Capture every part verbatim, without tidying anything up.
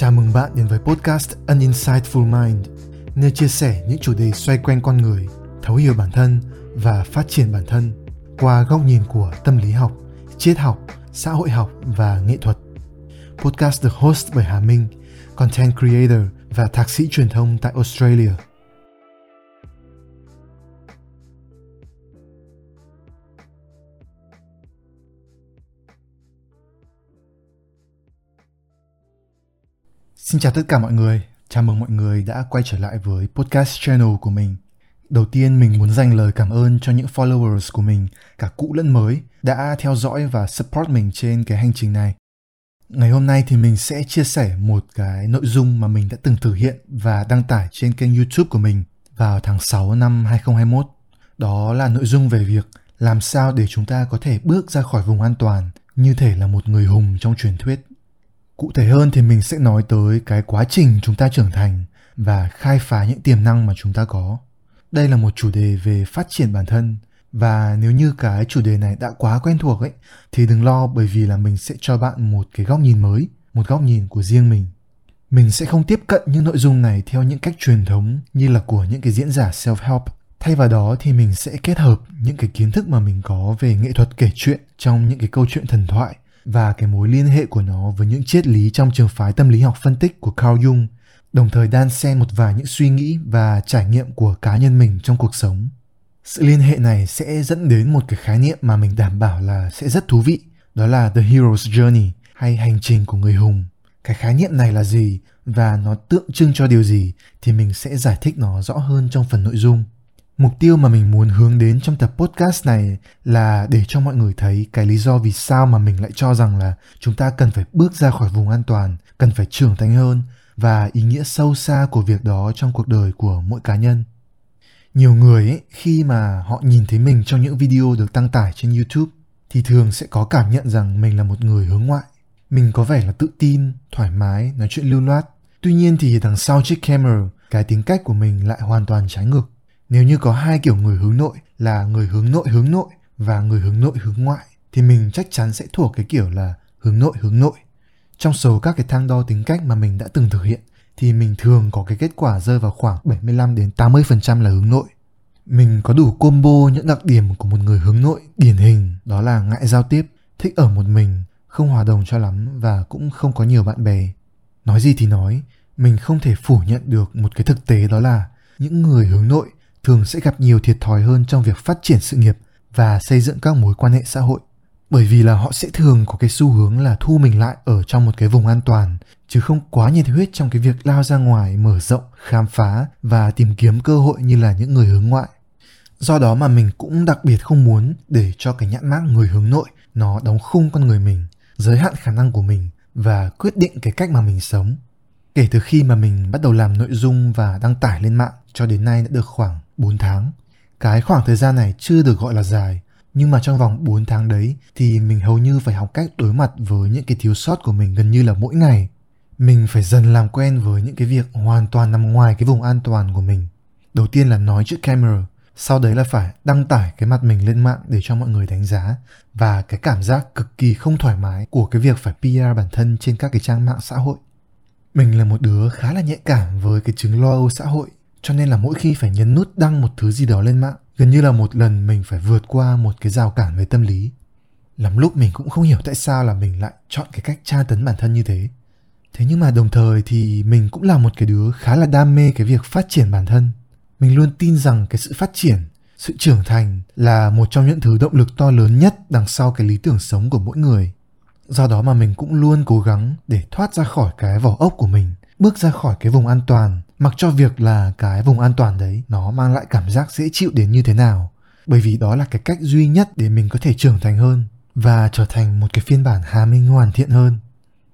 Chào mừng bạn đến với podcast An Insightful Mind, nơi chia sẻ những chủ đề xoay quanh con người, thấu hiểu bản thân và phát triển bản thân qua góc nhìn của tâm lý học, triết học, xã hội học và nghệ thuật. Podcast được host bởi Hà Minh, content creator và thạc sĩ truyền thông tại Australia. Xin chào tất cả mọi người, chào mừng mọi người đã quay trở lại với podcast channel của mình. Đầu tiên mình muốn dành lời cảm ơn cho những followers của mình, cả cũ lẫn mới, đã theo dõi và support mình trên cái hành trình này. Ngày hôm nay thì mình sẽ chia sẻ một cái nội dung mà mình đã từng thực hiện và đăng tải trên kênh YouTube của mình vào tháng sáu năm hai không hai mốt. Đó là nội dung về việc làm sao để chúng ta có thể bước ra khỏi vùng an toàn như thể là một người hùng trong truyền thuyết. Cụ thể hơn thì mình sẽ nói tới cái quá trình chúng ta trưởng thành và khai phá những tiềm năng mà chúng ta có. Đây là một chủ đề về phát triển bản thân, và nếu như cái chủ đề này đã quá quen thuộc ấy thì đừng lo, bởi vì là mình sẽ cho bạn một cái góc nhìn mới, một góc nhìn của riêng mình. Mình sẽ không tiếp cận những nội dung này theo những cách truyền thống như là của những cái diễn giả self-help. Thay vào đó thì mình sẽ kết hợp những cái kiến thức mà mình có về nghệ thuật kể chuyện trong những cái câu chuyện thần thoại và cái mối liên hệ của nó với những triết lý trong trường phái tâm lý học phân tích của Carl Jung, đồng thời đan xen một vài những suy nghĩ và trải nghiệm của cá nhân mình trong cuộc sống. Sự liên hệ này sẽ dẫn đến một cái khái niệm mà mình đảm bảo là sẽ rất thú vị, đó là The Hero's Journey, hay hành trình của người hùng. Cái khái niệm này là gì và nó tượng trưng cho điều gì thì mình sẽ giải thích nó rõ hơn trong phần nội dung. Mục tiêu mà mình muốn hướng đến trong tập podcast này là để cho mọi người thấy cái lý do vì sao mà mình lại cho rằng là chúng ta cần phải bước ra khỏi vùng an toàn, cần phải trưởng thành hơn, và ý nghĩa sâu xa của việc đó trong cuộc đời của mỗi cá nhân. Nhiều người ấy, khi mà họ nhìn thấy mình trong những video được đăng tải trên YouTube thì thường sẽ có cảm nhận rằng mình là một người hướng ngoại. Mình có vẻ là tự tin, thoải mái, nói chuyện lưu loát. Tuy nhiên thì đằng sau chiếc camera, cái tính cách của mình lại hoàn toàn trái ngược. Nếu như có hai kiểu người hướng nội là người hướng nội hướng nội và người hướng nội hướng ngoại thì mình chắc chắn sẽ thuộc cái kiểu là hướng nội hướng nội. Trong số các cái thang đo tính cách mà mình đã từng thực hiện thì mình thường có cái kết quả rơi vào khoảng bảy mươi lăm đến tám mươi phần trăm là hướng nội. Mình có đủ combo những đặc điểm của một người hướng nội điển hình, đó là ngại giao tiếp, thích ở một mình, không hòa đồng cho lắm và cũng không có nhiều bạn bè. Nói gì thì nói, mình không thể phủ nhận được một cái thực tế, đó là những người hướng nội thường sẽ gặp nhiều thiệt thòi hơn trong việc phát triển sự nghiệp và xây dựng các mối quan hệ xã hội, bởi vì là họ sẽ thường có cái xu hướng là thu mình lại ở trong một cái vùng an toàn, chứ không quá nhiệt huyết trong cái việc lao ra ngoài, mở rộng, khám phá và tìm kiếm cơ hội như là những người hướng ngoại. Do đó mà mình cũng đặc biệt không muốn để cho cái nhãn mác người hướng nội nó đóng khung con người mình, giới hạn khả năng của mình và quyết định cái cách mà mình sống. Kể từ khi mà mình bắt đầu làm nội dung và đăng tải lên mạng cho đến nay đã được khoảng bốn tháng. Cái khoảng thời gian này chưa được gọi là dài, nhưng mà trong vòng bốn tháng đấy thì mình hầu như phải học cách đối mặt với những cái thiếu sót của mình gần như là mỗi ngày. Mình phải dần làm quen với những cái việc hoàn toàn nằm ngoài cái vùng an toàn của mình. Đầu tiên là nói trước camera, sau đấy là phải đăng tải cái mặt mình lên mạng để cho mọi người đánh giá, và cái cảm giác cực kỳ không thoải mái của cái việc phải pê rờ bản thân trên các cái trang mạng xã hội. Mình là một đứa khá là nhạy cảm với cái chứng lo âu xã hội, cho nên là mỗi khi phải nhấn nút đăng một thứ gì đó lên mạng, gần như là một lần mình phải vượt qua một cái rào cản về tâm lý. Lắm lúc mình cũng không hiểu tại sao là mình lại chọn cái cách tra tấn bản thân như thế. Thế nhưng mà đồng thời thì mình cũng là một cái đứa khá là đam mê cái việc phát triển bản thân. Mình luôn tin rằng cái sự phát triển, sự trưởng thành là một trong những thứ động lực to lớn nhất đằng sau cái lý tưởng sống của mỗi người. Do đó mà mình cũng luôn cố gắng để thoát ra khỏi cái vỏ ốc của mình, bước ra khỏi cái vùng an toàn, mặc cho việc là cái vùng an toàn đấy nó mang lại cảm giác dễ chịu đến như thế nào, bởi vì đó là cái cách duy nhất để mình có thể trưởng thành hơn và trở thành một cái phiên bản Hà Minh hoàn thiện hơn.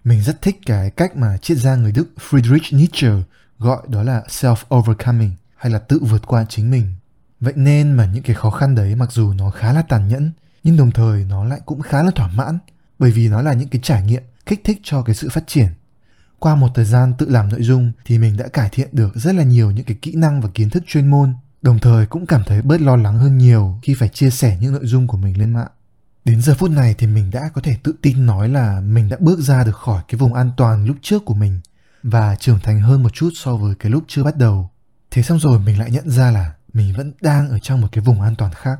Mình rất thích cái cách mà triết gia người Đức Friedrich Nietzsche gọi đó là self-overcoming, hay là tự vượt qua chính mình. Vậy nên mà những cái khó khăn đấy mặc dù nó khá là tàn nhẫn, nhưng đồng thời nó lại cũng khá là thỏa mãn, bởi vì nó là những cái trải nghiệm kích thích cho cái sự phát triển. Qua một thời gian tự làm nội dung thì mình đã cải thiện được rất là nhiều những cái kỹ năng và kiến thức chuyên môn, đồng thời cũng cảm thấy bớt lo lắng hơn nhiều khi phải chia sẻ những nội dung của mình lên mạng. Đến giờ phút này thì mình đã có thể tự tin nói là mình đã bước ra được khỏi cái vùng an toàn lúc trước của mình, và trưởng thành hơn một chút so với cái lúc chưa bắt đầu. Thế xong rồi mình lại nhận ra là mình vẫn đang ở trong một cái vùng an toàn khác.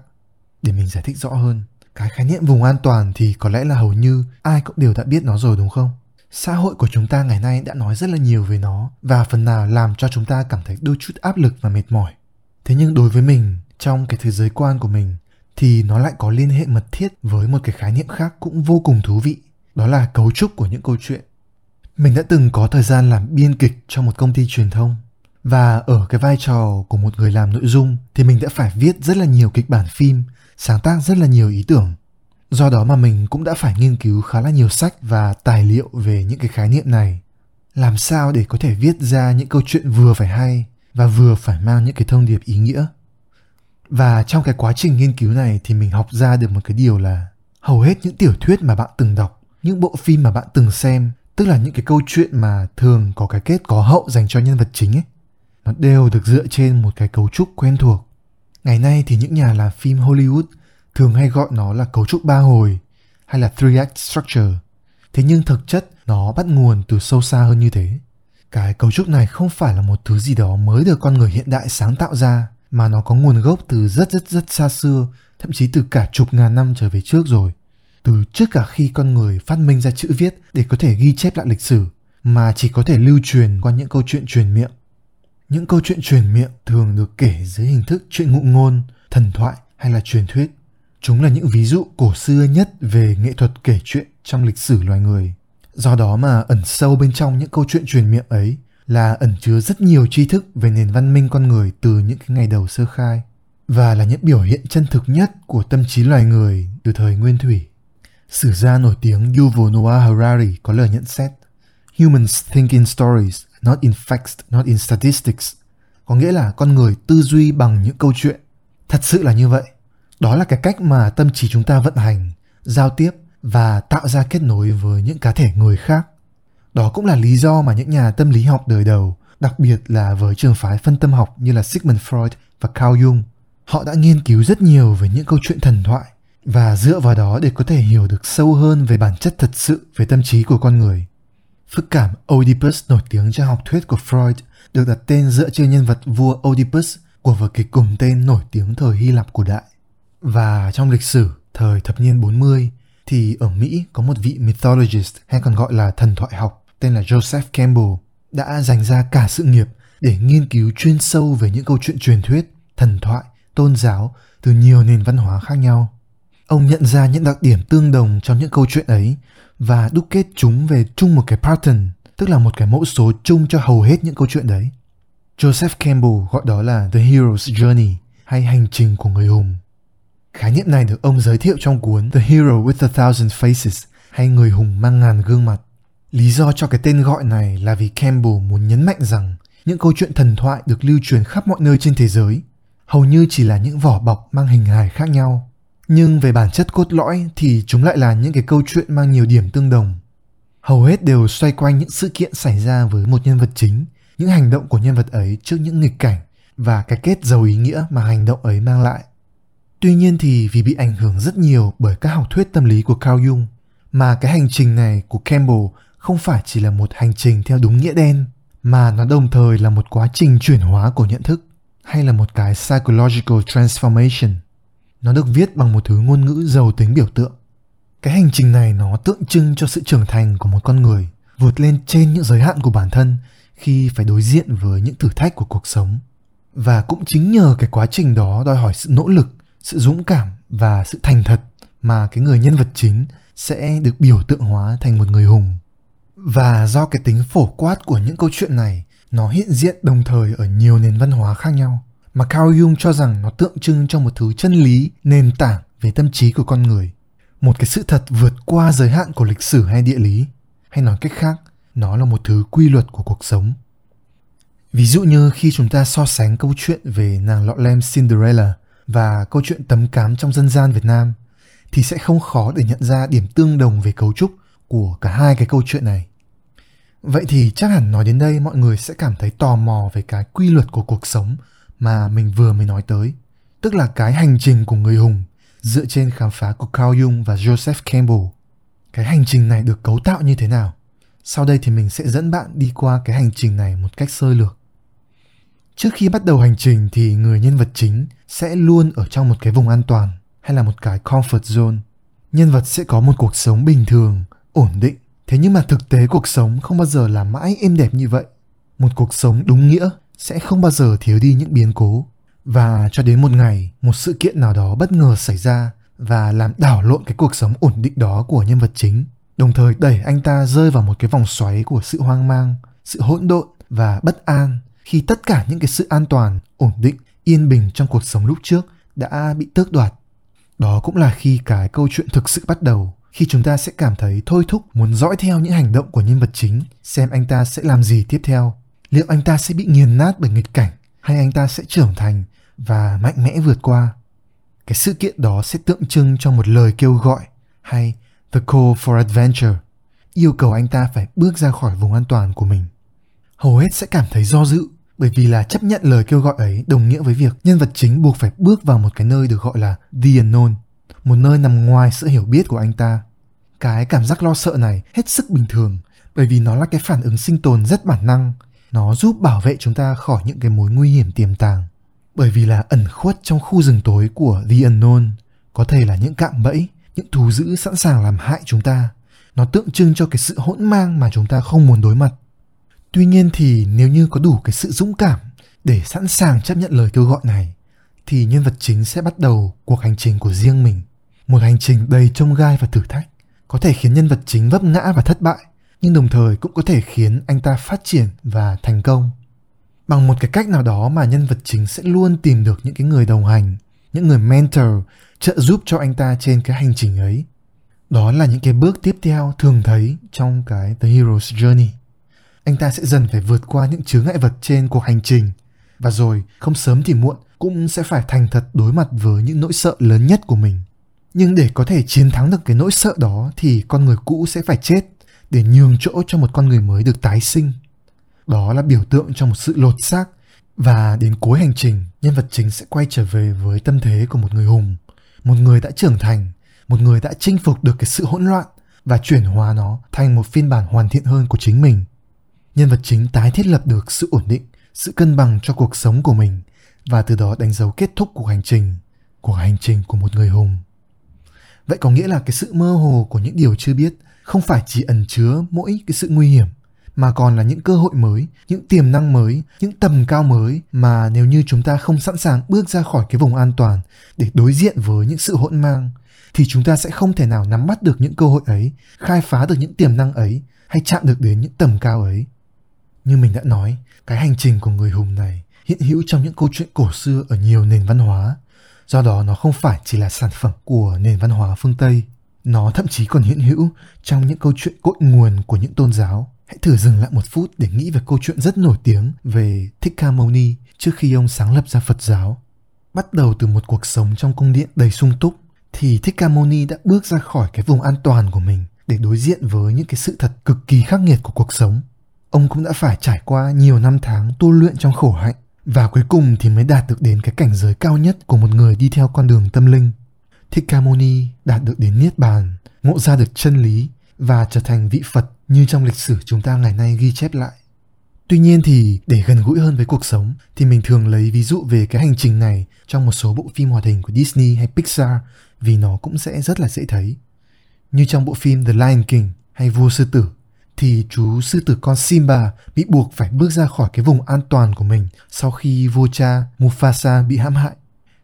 Để mình giải thích rõ hơn, cái khái niệm vùng an toàn thì có lẽ là hầu như ai cũng đều đã biết nó rồi đúng không? Xã hội của chúng ta ngày nay đã nói rất là nhiều về nó và phần nào làm cho chúng ta cảm thấy đôi chút áp lực và mệt mỏi. Thế nhưng đối với mình, trong cái thế giới quan của mình thì nó lại có liên hệ mật thiết với một cái khái niệm khác cũng vô cùng thú vị, đó là cấu trúc của những câu chuyện. Mình đã từng có thời gian làm biên kịch cho một công ty truyền thông và ở cái vai trò của một người làm nội dung thì mình đã phải viết rất là nhiều kịch bản phim, sáng tác rất là nhiều ý tưởng. Do đó mà mình cũng đã phải nghiên cứu khá là nhiều sách và tài liệu về những cái khái niệm này. Làm sao để có thể viết ra những câu chuyện vừa phải hay và vừa phải mang những cái thông điệp ý nghĩa. Và trong cái quá trình nghiên cứu này thì mình học ra được một cái điều là hầu hết những tiểu thuyết mà bạn từng đọc, những bộ phim mà bạn từng xem, tức là những cái câu chuyện mà thường có cái kết có hậu dành cho nhân vật chính ấy, nó đều được dựa trên một cái cấu trúc quen thuộc. Ngày nay thì những nhà làm phim Hollywood thường hay gọi nó là cấu trúc ba hồi hay là three-act structure. Thế nhưng thực chất nó bắt nguồn từ sâu xa hơn như thế. Cái cấu trúc này không phải là một thứ gì đó mới được con người hiện đại sáng tạo ra, mà nó có nguồn gốc từ rất rất rất xa xưa, thậm chí từ cả chục ngàn năm trở về trước rồi. Từ trước cả khi con người phát minh ra chữ viết để có thể ghi chép lại lịch sử, mà chỉ có thể lưu truyền qua những câu chuyện truyền miệng. Những câu chuyện truyền miệng thường được kể dưới hình thức chuyện ngụ ngôn, thần thoại hay là truyền thuyết. Chúng là những ví dụ cổ xưa nhất về nghệ thuật kể chuyện trong lịch sử loài người. Do đó mà ẩn sâu bên trong những câu chuyện truyền miệng ấy là ẩn chứa rất nhiều tri thức về nền văn minh con người từ những cái ngày đầu sơ khai, và là những biểu hiện chân thực nhất của tâm trí loài người từ thời nguyên thủy. Sử gia nổi tiếng Yuval Noah Harari có lời nhận xét: "Humans think in stories, not in facts, not in statistics." Có nghĩa là con người tư duy bằng những câu chuyện. Thật sự là như vậy. Đó là cái cách mà tâm trí chúng ta vận hành, giao tiếp và tạo ra kết nối với những cá thể người khác. Đó cũng là lý do mà những nhà tâm lý học đời đầu, đặc biệt là với trường phái phân tâm học như là Sigmund Freud và Carl Jung, họ đã nghiên cứu rất nhiều về những câu chuyện thần thoại và dựa vào đó để có thể hiểu được sâu hơn về bản chất thật sự về tâm trí của con người. Phức cảm Oedipus nổi tiếng trong học thuyết của Freud được đặt tên dựa trên nhân vật vua Oedipus của vở kịch cùng tên nổi tiếng thời Hy Lạp cổ đại. Và trong lịch sử, thời thập niên bốn mươi, thì ở Mỹ có một vị mythologist hay còn gọi là thần thoại học tên là Joseph Campbell đã dành ra cả sự nghiệp để nghiên cứu chuyên sâu về những câu chuyện truyền thuyết, thần thoại, tôn giáo từ nhiều nền văn hóa khác nhau. Ông nhận ra những đặc điểm tương đồng trong những câu chuyện ấy và đúc kết chúng về chung một cái pattern, tức là một cái mẫu số chung cho hầu hết những câu chuyện đấy. Joseph Campbell gọi đó là The Hero's Journey hay hành trình của người hùng. Khái niệm này được ông giới thiệu trong cuốn The Hero with a Thousand Faces hay Người hùng mang ngàn gương mặt. Lý do cho cái tên gọi này là vì Campbell muốn nhấn mạnh rằng những câu chuyện thần thoại được lưu truyền khắp mọi nơi trên thế giới, hầu như chỉ là những vỏ bọc mang hình hài khác nhau. Nhưng về bản chất cốt lõi thì chúng lại là những cái câu chuyện mang nhiều điểm tương đồng. Hầu hết đều xoay quanh những sự kiện xảy ra với một nhân vật chính, những hành động của nhân vật ấy trước những nghịch cảnh và cái kết giàu ý nghĩa mà hành động ấy mang lại. Tuy nhiên thì vì bị ảnh hưởng rất nhiều bởi các học thuyết tâm lý của Carl Jung, mà cái hành trình này của Campbell không phải chỉ là một hành trình theo đúng nghĩa đen, mà nó đồng thời là một quá trình chuyển hóa của nhận thức, hay là một cái psychological transformation. Nó được viết bằng một thứ ngôn ngữ giàu tính biểu tượng. Cái hành trình này nó tượng trưng cho sự trưởng thành của một con người, vượt lên trên những giới hạn của bản thân khi phải đối diện với những thử thách của cuộc sống. Và cũng chính nhờ cái quá trình đó đòi hỏi sự nỗ lực, sự dũng cảm và sự thành thật mà cái người nhân vật chính sẽ được biểu tượng hóa thành một người hùng. Và do cái tính phổ quát của những câu chuyện này, nó hiện diện đồng thời ở nhiều nền văn hóa khác nhau, mà Carl Jung cho rằng nó tượng trưng cho một thứ chân lý, nền tảng về tâm trí của con người. Một cái sự thật vượt qua giới hạn của lịch sử hay địa lý, hay nói cách khác, nó là một thứ quy luật của cuộc sống. Ví dụ như khi chúng ta so sánh câu chuyện về nàng lọ lem Cinderella và câu chuyện tấm cám trong dân gian Việt Nam thì sẽ không khó để nhận ra điểm tương đồng về cấu trúc của cả hai cái câu chuyện này. Vậy thì chắc hẳn nói đến đây mọi người sẽ cảm thấy tò mò về cái quy luật của cuộc sống mà mình vừa mới nói tới, tức là cái hành trình của người hùng dựa trên khám phá của Carl Jung và Joseph Campbell. Cái hành trình này được cấu tạo như thế nào? Sau đây thì mình sẽ dẫn bạn đi qua cái hành trình này một cách sơ lược. Trước khi bắt đầu hành trình thì người nhân vật chính sẽ luôn ở trong một cái vùng an toàn hay là một cái comfort zone. Nhân vật sẽ có một cuộc sống bình thường, ổn định. Thế nhưng mà thực tế cuộc sống không bao giờ là mãi êm đẹp như vậy. Một cuộc sống đúng nghĩa sẽ không bao giờ thiếu đi những biến cố. Và cho đến một ngày, một sự kiện nào đó bất ngờ xảy ra và làm đảo lộn cái cuộc sống ổn định đó của nhân vật chính, đồng thời đẩy anh ta rơi vào một cái vòng xoáy của sự hoang mang, sự hỗn độn và bất an khi tất cả những cái sự an toàn, ổn định, yên bình trong cuộc sống lúc trước đã bị tước đoạt. Đó cũng là khi cái câu chuyện thực sự bắt đầu, khi chúng ta sẽ cảm thấy thôi thúc muốn dõi theo những hành động của nhân vật chính, xem anh ta sẽ làm gì tiếp theo. Liệu anh ta sẽ bị nghiền nát bởi nghịch cảnh hay anh ta sẽ trưởng thành và mạnh mẽ vượt qua? Cái sự kiện đó sẽ tượng trưng cho một lời kêu gọi hay the call for adventure, yêu cầu anh ta phải bước ra khỏi vùng an toàn của mình. Hầu hết sẽ cảm thấy do dự bởi vì là chấp nhận lời kêu gọi ấy đồng nghĩa với việc nhân vật chính buộc phải bước vào một cái nơi được gọi là the unknown, một nơi nằm ngoài sự hiểu biết của anh ta. Cái cảm giác lo sợ này hết sức bình thường bởi vì nó là cái phản ứng sinh tồn rất bản năng. Nó giúp bảo vệ chúng ta khỏi những cái mối nguy hiểm tiềm tàng. Bởi vì là ẩn khuất trong khu rừng tối của The Unknown có thể là những cạm bẫy, những thú dữ sẵn sàng làm hại chúng ta. Nó tượng trưng cho cái sự hỗn mang mà chúng ta không muốn đối mặt. Tuy nhiên thì nếu như có đủ cái sự dũng cảm để sẵn sàng chấp nhận lời kêu gọi này, thì nhân vật chính sẽ bắt đầu cuộc hành trình của riêng mình. Một hành trình đầy chông gai và thử thách, có thể khiến nhân vật chính vấp ngã và thất bại, nhưng đồng thời cũng có thể khiến anh ta phát triển và thành công. Bằng một cái cách nào đó mà nhân vật chính sẽ luôn tìm được những cái người đồng hành, những người mentor trợ giúp cho anh ta trên cái hành trình ấy. Đó là những cái bước tiếp theo thường thấy trong cái The Hero's Journey. Anh ta sẽ dần phải vượt qua những chướng ngại vật trên cuộc hành trình và rồi không sớm thì muộn cũng sẽ phải thành thật đối mặt với những nỗi sợ lớn nhất của mình. Nhưng để có thể chiến thắng được cái nỗi sợ đó thì con người cũ sẽ phải chết để nhường chỗ cho một con người mới được tái sinh. Đó là biểu tượng cho một sự lột xác. Và đến cuối hành trình, nhân vật chính sẽ quay trở về với tâm thế của một người hùng, một người đã trưởng thành, một người đã chinh phục được cái sự hỗn loạn và chuyển hóa nó thành một phiên bản hoàn thiện hơn của chính mình. Nhân vật chính tái thiết lập được sự ổn định, sự cân bằng cho cuộc sống của mình và từ đó đánh dấu kết thúc cuộc hành trình, cuộc hành trình của một người hùng. Vậy có nghĩa là cái sự mơ hồ của những điều chưa biết không phải chỉ ẩn chứa mỗi cái sự nguy hiểm, mà còn là những cơ hội mới, những tiềm năng mới, những tầm cao mới mà nếu như chúng ta không sẵn sàng bước ra khỏi cái vùng an toàn để đối diện với những sự hỗn mang, thì chúng ta sẽ không thể nào nắm bắt được những cơ hội ấy, khai phá được những tiềm năng ấy hay chạm được đến những tầm cao ấy. Như mình đã nói, cái hành trình của người hùng này hiện hữu trong những câu chuyện cổ xưa ở nhiều nền văn hóa, do đó nó không phải chỉ là sản phẩm của nền văn hóa phương Tây. Nó thậm chí còn hiện hữu trong những câu chuyện cội nguồn của những tôn giáo. Hãy thử dừng lại một phút để nghĩ về câu chuyện rất nổi tiếng về Thích Ca Mâu Ni trước khi ông sáng lập ra Phật giáo. Bắt đầu từ một cuộc sống trong cung điện đầy sung túc, thì Thích Ca Mâu Ni đã bước ra khỏi cái vùng an toàn của mình để đối diện với những cái sự thật cực kỳ khắc nghiệt của cuộc sống. Ông cũng đã phải trải qua nhiều năm tháng tu luyện trong khổ hạnh và cuối cùng thì mới đạt được đến cái cảnh giới cao nhất của một người đi theo con đường tâm linh. Thích Ca Mâu Ni đạt được đến Niết Bàn, ngộ ra được chân lý và trở thành vị Phật như trong lịch sử chúng ta ngày nay ghi chép lại. Tuy nhiên thì để gần gũi hơn với cuộc sống thì mình thường lấy ví dụ về cái hành trình này trong một số bộ phim hoạt hình của Disney hay Pixar vì nó cũng sẽ rất là dễ thấy. Như trong bộ phim The Lion King hay Vua Sư Tử thì chú sư tử con Simba bị buộc phải bước ra khỏi cái vùng an toàn của mình sau khi vua cha Mufasa bị hãm hại.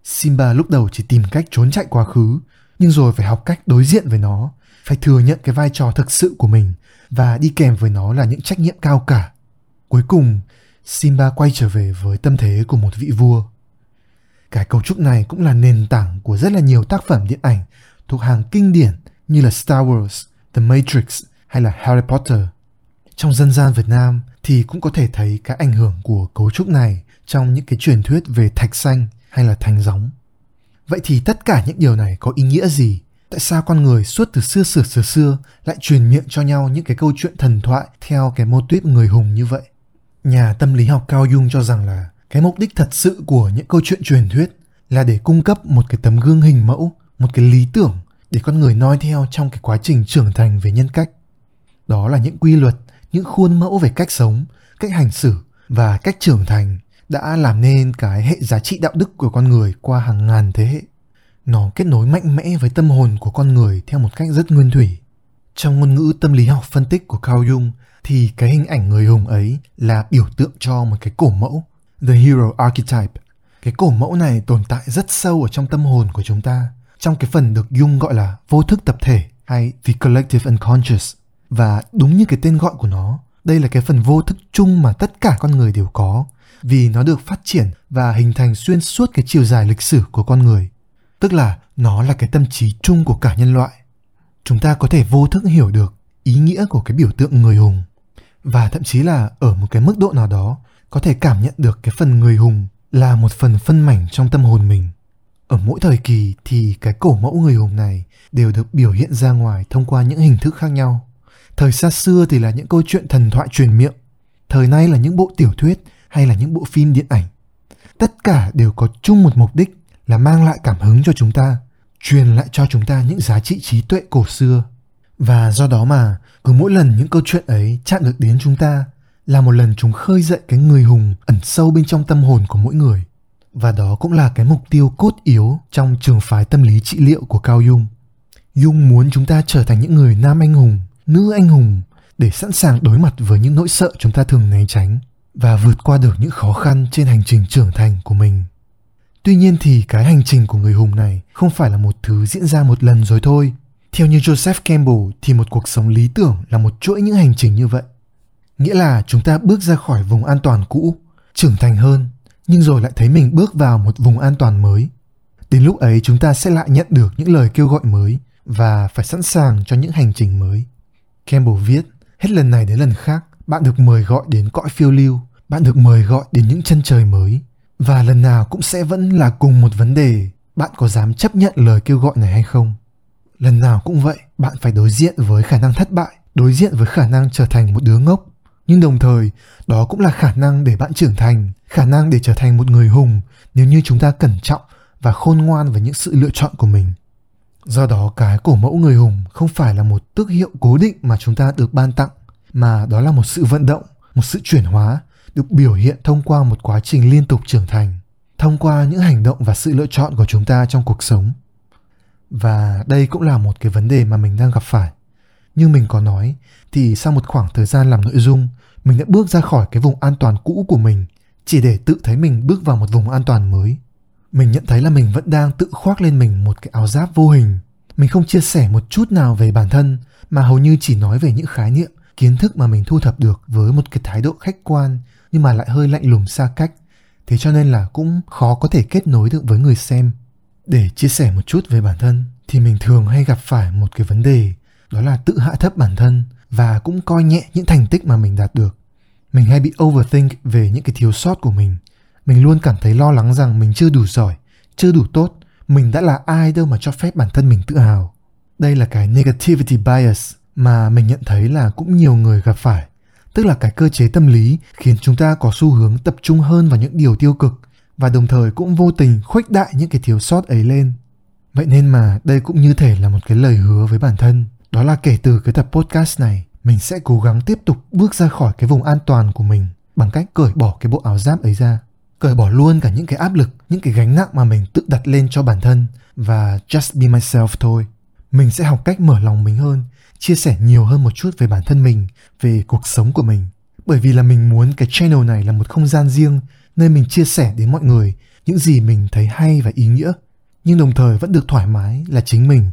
Simba lúc đầu chỉ tìm cách trốn chạy quá khứ, nhưng rồi phải học cách đối diện với nó, phải thừa nhận cái vai trò thực sự của mình và đi kèm với nó là những trách nhiệm cao cả. Cuối cùng, Simba quay trở về với tâm thế của một vị vua. Cái cấu trúc này cũng là nền tảng của rất là nhiều tác phẩm điện ảnh thuộc hàng kinh điển như là Star Wars, The Matrix hay là Harry Potter. Trong dân gian Việt Nam thì cũng có thể thấy cái ảnh hưởng của cấu trúc này trong những cái truyền thuyết về thạch xanh hay là thành gióng. Vậy thì tất cả những điều này có ý nghĩa gì? Tại sao con người suốt từ xưa xưa xưa xưa lại truyền miệng cho nhau những cái câu chuyện thần thoại theo cái mô típ người hùng như vậy? Nhà tâm lý học Carl Jung cho rằng là cái mục đích thật sự của những câu chuyện truyền thuyết là để cung cấp một cái tấm gương hình mẫu, một cái lý tưởng để con người noi theo trong cái quá trình trưởng thành về nhân cách. Đó là những quy luật, những khuôn mẫu về cách sống, cách hành xử và cách trưởng thành đã làm nên cái hệ giá trị đạo đức của con người qua hàng ngàn thế hệ. Nó kết nối mạnh mẽ với tâm hồn của con người theo một cách rất nguyên thủy. Trong ngôn ngữ tâm lý học phân tích của Carl Jung thì cái hình ảnh người hùng ấy là biểu tượng cho một cái cổ mẫu, The Hero Archetype. Cái cổ mẫu này tồn tại rất sâu ở trong tâm hồn của chúng ta, trong cái phần được Jung gọi là vô thức tập thể hay The Collective Unconscious. Và đúng như cái tên gọi của nó, đây là cái phần vô thức chung mà tất cả con người đều có, vì nó được phát triển và hình thành xuyên suốt cái chiều dài lịch sử của con người. Tức là nó là cái tâm trí chung của cả nhân loại. Chúng ta có thể vô thức hiểu được ý nghĩa của cái biểu tượng người hùng, và thậm chí là ở một cái mức độ nào đó có thể cảm nhận được cái phần người hùng là một phần phân mảnh trong tâm hồn mình. Ở mỗi thời kỳ thì cái cổ mẫu người hùng này đều được biểu hiện ra ngoài thông qua những hình thức khác nhau. Thời xa xưa thì là những câu chuyện thần thoại truyền miệng, thời nay là những bộ tiểu thuyết hay là những bộ phim điện ảnh. Tất cả đều có chung một mục đích là mang lại cảm hứng cho chúng ta, truyền lại cho chúng ta những giá trị trí tuệ cổ xưa. Và do đó mà cứ mỗi lần những câu chuyện ấy chạm được đến chúng ta là một lần chúng khơi dậy cái người hùng ẩn sâu bên trong tâm hồn của mỗi người. Và đó cũng là cái mục tiêu cốt yếu trong trường phái tâm lý trị liệu của Carl Jung. Jung muốn chúng ta trở thành những người nam anh hùng, nữ anh hùng để sẵn sàng đối mặt với những nỗi sợ chúng ta thường né tránh và vượt qua được những khó khăn trên hành trình trưởng thành của mình. Tuy nhiên thì cái hành trình của người hùng này không phải là một thứ diễn ra một lần rồi thôi. Theo như Joseph Campbell thì một cuộc sống lý tưởng là một chuỗi những hành trình như vậy. Nghĩa là chúng ta bước ra khỏi vùng an toàn cũ, trưởng thành hơn, nhưng rồi lại thấy mình bước vào một vùng an toàn mới. Đến lúc ấy chúng ta sẽ lại nhận được những lời kêu gọi mới và phải sẵn sàng cho những hành trình mới. Campbell viết, hết lần này đến lần khác, bạn được mời gọi đến cõi phiêu lưu, bạn được mời gọi đến những chân trời mới. Và lần nào cũng sẽ vẫn là cùng một vấn đề, bạn có dám chấp nhận lời kêu gọi này hay không? Lần nào cũng vậy, bạn phải đối diện với khả năng thất bại, đối diện với khả năng trở thành một đứa ngốc. Nhưng đồng thời, đó cũng là khả năng để bạn trưởng thành, khả năng để trở thành một người hùng nếu như chúng ta cẩn trọng và khôn ngoan với những sự lựa chọn của mình. Do đó, cái cổ mẫu người hùng không phải là một tước hiệu cố định mà chúng ta được ban tặng, mà đó là một sự vận động, một sự chuyển hóa, được biểu hiện thông qua một quá trình liên tục trưởng thành, thông qua những hành động và sự lựa chọn của chúng ta trong cuộc sống. Và đây cũng là một cái vấn đề mà mình đang gặp phải. Như mình có nói, thì sau một khoảng thời gian làm nội dung, mình đã bước ra khỏi cái vùng an toàn cũ của mình, chỉ để tự thấy mình bước vào một vùng an toàn mới. Mình nhận thấy là mình vẫn đang tự khoác lên mình một cái áo giáp vô hình. Mình không chia sẻ một chút nào về bản thân, mà hầu như chỉ nói về những khái niệm, kiến thức mà mình thu thập được với một cái thái độ khách quan, nhưng mà lại hơi lạnh lùng xa cách. Thế cho nên là cũng khó có thể kết nối được với người xem. Để chia sẻ một chút về bản thân thì mình thường hay gặp phải một cái vấn đề, đó là tự hạ thấp bản thân và cũng coi nhẹ những thành tích mà mình đạt được. Mình hay bị overthink về những cái thiếu sót của mình. Mình luôn cảm thấy lo lắng rằng mình chưa đủ giỏi, chưa đủ tốt. Mình đã là ai đâu mà cho phép bản thân mình tự hào. Đây là cái negativity bias mà mình nhận thấy là cũng nhiều người gặp phải. Tức là cái cơ chế tâm lý khiến chúng ta có xu hướng tập trung hơn vào những điều tiêu cực và đồng thời cũng vô tình khuếch đại những cái thiếu sót ấy lên. Vậy nên mà đây cũng như thể là một cái lời hứa với bản thân. Đó là kể từ cái tập podcast này, mình sẽ cố gắng tiếp tục bước ra khỏi cái vùng an toàn của mình bằng cách cởi bỏ cái bộ áo giáp ấy ra. Cởi bỏ luôn cả những cái áp lực, những cái gánh nặng mà mình tự đặt lên cho bản thân và just be myself thôi. Mình sẽ học cách mở lòng mình hơn, chia sẻ nhiều hơn một chút về bản thân mình, về cuộc sống của mình. Bởi vì là mình muốn cái channel này là một không gian riêng nơi mình chia sẻ đến mọi người những gì mình thấy hay và ý nghĩa, nhưng đồng thời vẫn được thoải mái là chính mình.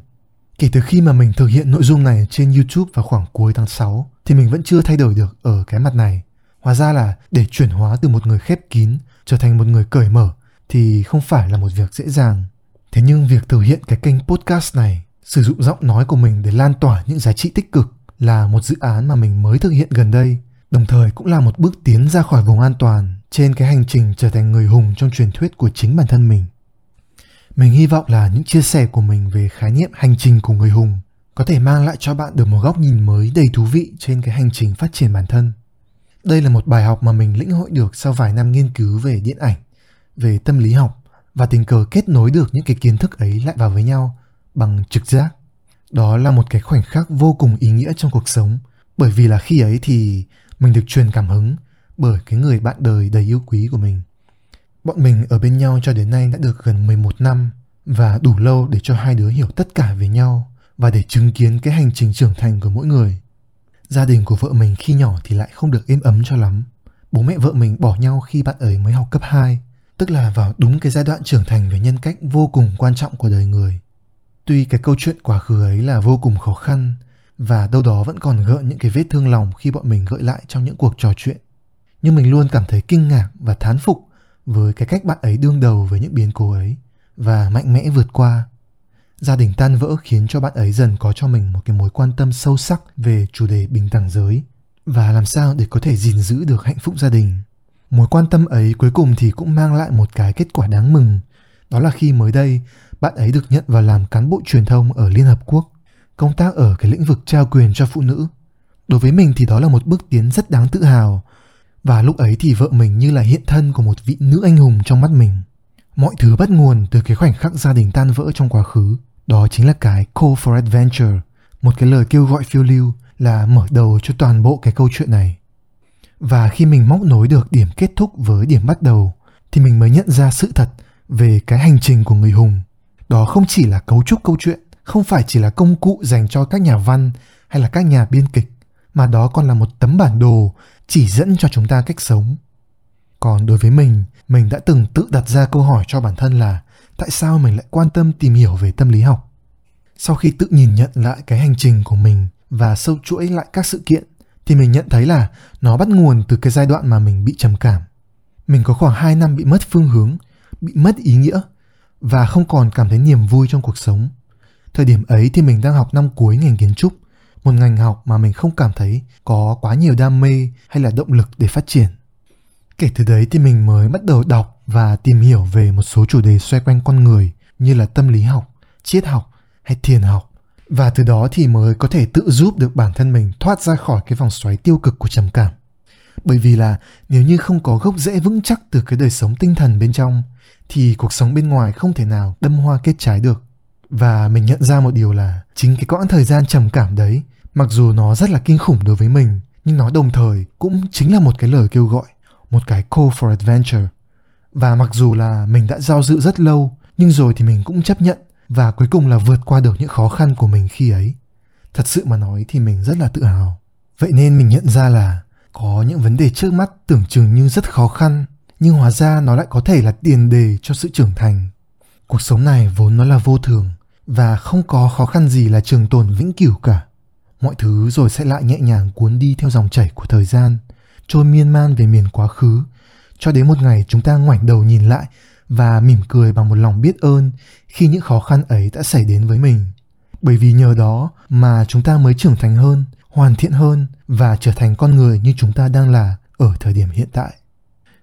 Kể từ khi mà mình thực hiện nội dung này trên YouTube vào khoảng cuối tháng sáu thì mình vẫn chưa thay đổi được ở cái mặt này. Hóa ra là để chuyển hóa từ một người khép kín trở thành một người cởi mở thì không phải là một việc dễ dàng. Thế nhưng việc thực hiện cái kênh podcast này, sử dụng giọng nói của mình để lan tỏa những giá trị tích cực là một dự án mà mình mới thực hiện gần đây, đồng thời cũng là một bước tiến ra khỏi vùng an toàn trên cái hành trình trở thành người hùng trong truyền thuyết của chính bản thân mình. Mình hy vọng là những chia sẻ của mình về khái niệm hành trình của người hùng có thể mang lại cho bạn được một góc nhìn mới đầy thú vị trên cái hành trình phát triển bản thân. Đây là một bài học mà mình lĩnh hội được sau vài năm nghiên cứu về điện ảnh, về tâm lý học và tình cờ kết nối được những cái kiến thức ấy lại vào với nhau bằng trực giác. Đó là một cái khoảnh khắc vô cùng ý nghĩa trong cuộc sống Bởi vì là khi ấy thì mình được truyền cảm hứng bởi cái người bạn đời đầy yêu quý của mình. Bọn mình ở bên nhau cho đến nay đã được gần mười một năm và đủ lâu để cho hai đứa hiểu tất cả về nhau và để chứng kiến cái hành trình trưởng thành của mỗi người. Gia đình của vợ mình khi nhỏ thì lại không được êm ấm cho lắm. Bố mẹ vợ mình bỏ nhau khi bạn ấy mới học cấp hai, tức là vào đúng cái giai đoạn trưởng thành về nhân cách vô cùng quan trọng của đời người. Tuy cái câu chuyện quá khứ ấy là vô cùng khó khăn và đâu đó vẫn còn gợi những cái vết thương lòng khi bọn mình gợi lại trong những cuộc trò chuyện, nhưng mình luôn cảm thấy kinh ngạc và thán phục với cái cách bạn ấy đương đầu với những biến cố ấy và mạnh mẽ vượt qua. Gia đình tan vỡ khiến cho bạn ấy dần có cho mình một cái mối quan tâm sâu sắc về chủ đề bình đẳng giới và làm sao để có thể gìn giữ được hạnh phúc gia đình. Mối quan tâm ấy cuối cùng thì cũng mang lại một cái kết quả đáng mừng, đó là khi mới đây bạn ấy được nhận vào làm cán bộ truyền thông ở Liên Hợp Quốc, công tác ở cái lĩnh vực trao quyền cho phụ nữ. Đối với mình thì đó là một bước tiến rất đáng tự hào, và lúc ấy thì vợ mình như là hiện thân của một vị nữ anh hùng trong mắt mình. Mọi thứ bắt nguồn từ cái khoảnh khắc gia đình tan vỡ trong quá khứ, đó chính là cái Call for Adventure, một cái lời kêu gọi phiêu lưu là mở đầu cho toàn bộ cái câu chuyện này. Và khi mình móc nối được điểm kết thúc với điểm bắt đầu thì mình mới nhận ra sự thật về cái hành trình của người hùng. Đó không chỉ là cấu trúc câu chuyện, không phải chỉ là công cụ dành cho các nhà văn hay là các nhà biên kịch, mà đó còn là một tấm bản đồ chỉ dẫn cho chúng ta cách sống. Còn đối với mình, mình đã từng tự đặt ra câu hỏi cho bản thân là tại sao mình lại quan tâm tìm hiểu về tâm lý học. Sau khi tự nhìn nhận lại cái hành trình của mình và sâu chuỗi lại các sự kiện thì mình nhận thấy là nó bắt nguồn từ cái giai đoạn mà mình bị trầm cảm. Mình có khoảng hai năm bị mất phương hướng, bị mất ý nghĩa và không còn cảm thấy niềm vui trong cuộc sống. Thời điểm ấy thì mình đang học năm cuối ngành kiến trúc, một ngành học mà mình không cảm thấy có quá nhiều đam mê hay là động lực để phát triển. Kể từ đấy thì mình mới bắt đầu đọc và tìm hiểu về một số chủ đề xoay quanh con người như là tâm lý học, triết học hay thiền học. Và từ đó thì mới có thể tự giúp được bản thân mình thoát ra khỏi cái vòng xoáy tiêu cực của trầm cảm. Bởi vì là nếu như không có gốc rễ vững chắc từ cái đời sống tinh thần bên trong thì cuộc sống bên ngoài không thể nào đâm hoa kết trái được. Và mình nhận ra một điều là chính cái quãng thời gian trầm cảm đấy, mặc dù nó rất là kinh khủng đối với mình, nhưng nó đồng thời cũng chính là một cái lời kêu gọi, một cái call for adventure. Và mặc dù là mình đã do dự rất lâu, nhưng rồi thì mình cũng chấp nhận và cuối cùng là vượt qua được những khó khăn của mình khi ấy. Thật sự mà nói thì mình rất là tự hào. Vậy nên mình nhận ra là có những vấn đề trước mắt tưởng chừng như rất khó khăn, nhưng hóa ra nó lại có thể là tiền đề cho sự trưởng thành. Cuộc sống này vốn nó là vô thường và không có khó khăn gì là trường tồn vĩnh cửu cả. Mọi thứ rồi sẽ lại nhẹ nhàng cuốn đi theo dòng chảy của thời gian, trôi miên man về miền quá khứ, cho đến một ngày chúng ta ngoảnh đầu nhìn lại và mỉm cười bằng một lòng biết ơn khi những khó khăn ấy đã xảy đến với mình. Bởi vì nhờ đó mà chúng ta mới trưởng thành hơn, hoàn thiện hơn và trở thành con người như chúng ta đang là ở thời điểm hiện tại.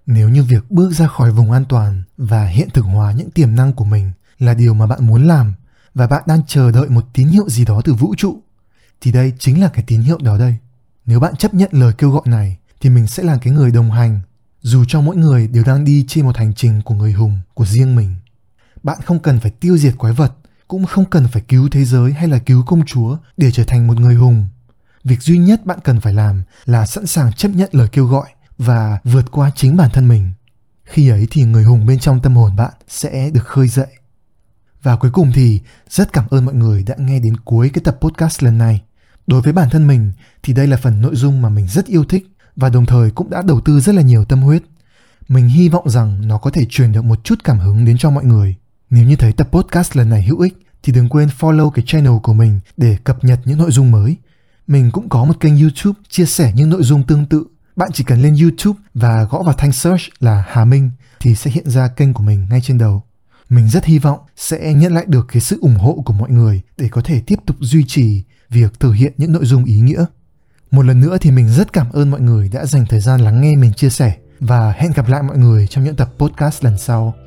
Nếu như việc bước ra khỏi vùng an toàn và hiện thực hóa những tiềm năng của mình là điều mà bạn muốn làm và bạn đang chờ đợi một tín hiệu gì đó từ vũ trụ, thì đây chính là cái tín hiệu đó đây. Nếu bạn chấp nhận lời kêu gọi này thì mình sẽ là cái người đồng hành, dù cho mỗi người đều đang đi trên một hành trình của người hùng, của riêng mình. Bạn không cần phải tiêu diệt quái vật, cũng không cần phải cứu thế giới hay là cứu công chúa để trở thành một người hùng. Việc duy nhất bạn cần phải làm là sẵn sàng chấp nhận lời kêu gọi và vượt qua chính bản thân mình. Khi ấy thì người hùng bên trong tâm hồn bạn sẽ được khơi dậy. Và cuối cùng thì rất cảm ơn mọi người đã nghe đến cuối cái tập podcast lần này. Đối với bản thân mình thì đây là phần nội dung mà mình rất yêu thích và đồng thời cũng đã đầu tư rất là nhiều tâm huyết. Mình hy vọng rằng nó có thể truyền được một chút cảm hứng đến cho mọi người. Nếu như thấy tập podcast lần này hữu ích thì đừng quên follow cái channel của mình để cập nhật những nội dung mới. Mình cũng có một kênh YouTube chia sẻ những nội dung tương tự. Bạn chỉ cần lên YouTube và gõ vào thanh search là Hà Minh thì sẽ hiện ra kênh của mình ngay trên đầu. Mình rất hy vọng sẽ nhận lại được cái sự ủng hộ của mọi người để có thể tiếp tục duy trì việc thực hiện những nội dung ý nghĩa. Một lần nữa thì mình rất cảm ơn mọi người đã dành thời gian lắng nghe mình chia sẻ và hẹn gặp lại mọi người trong những tập podcast lần sau.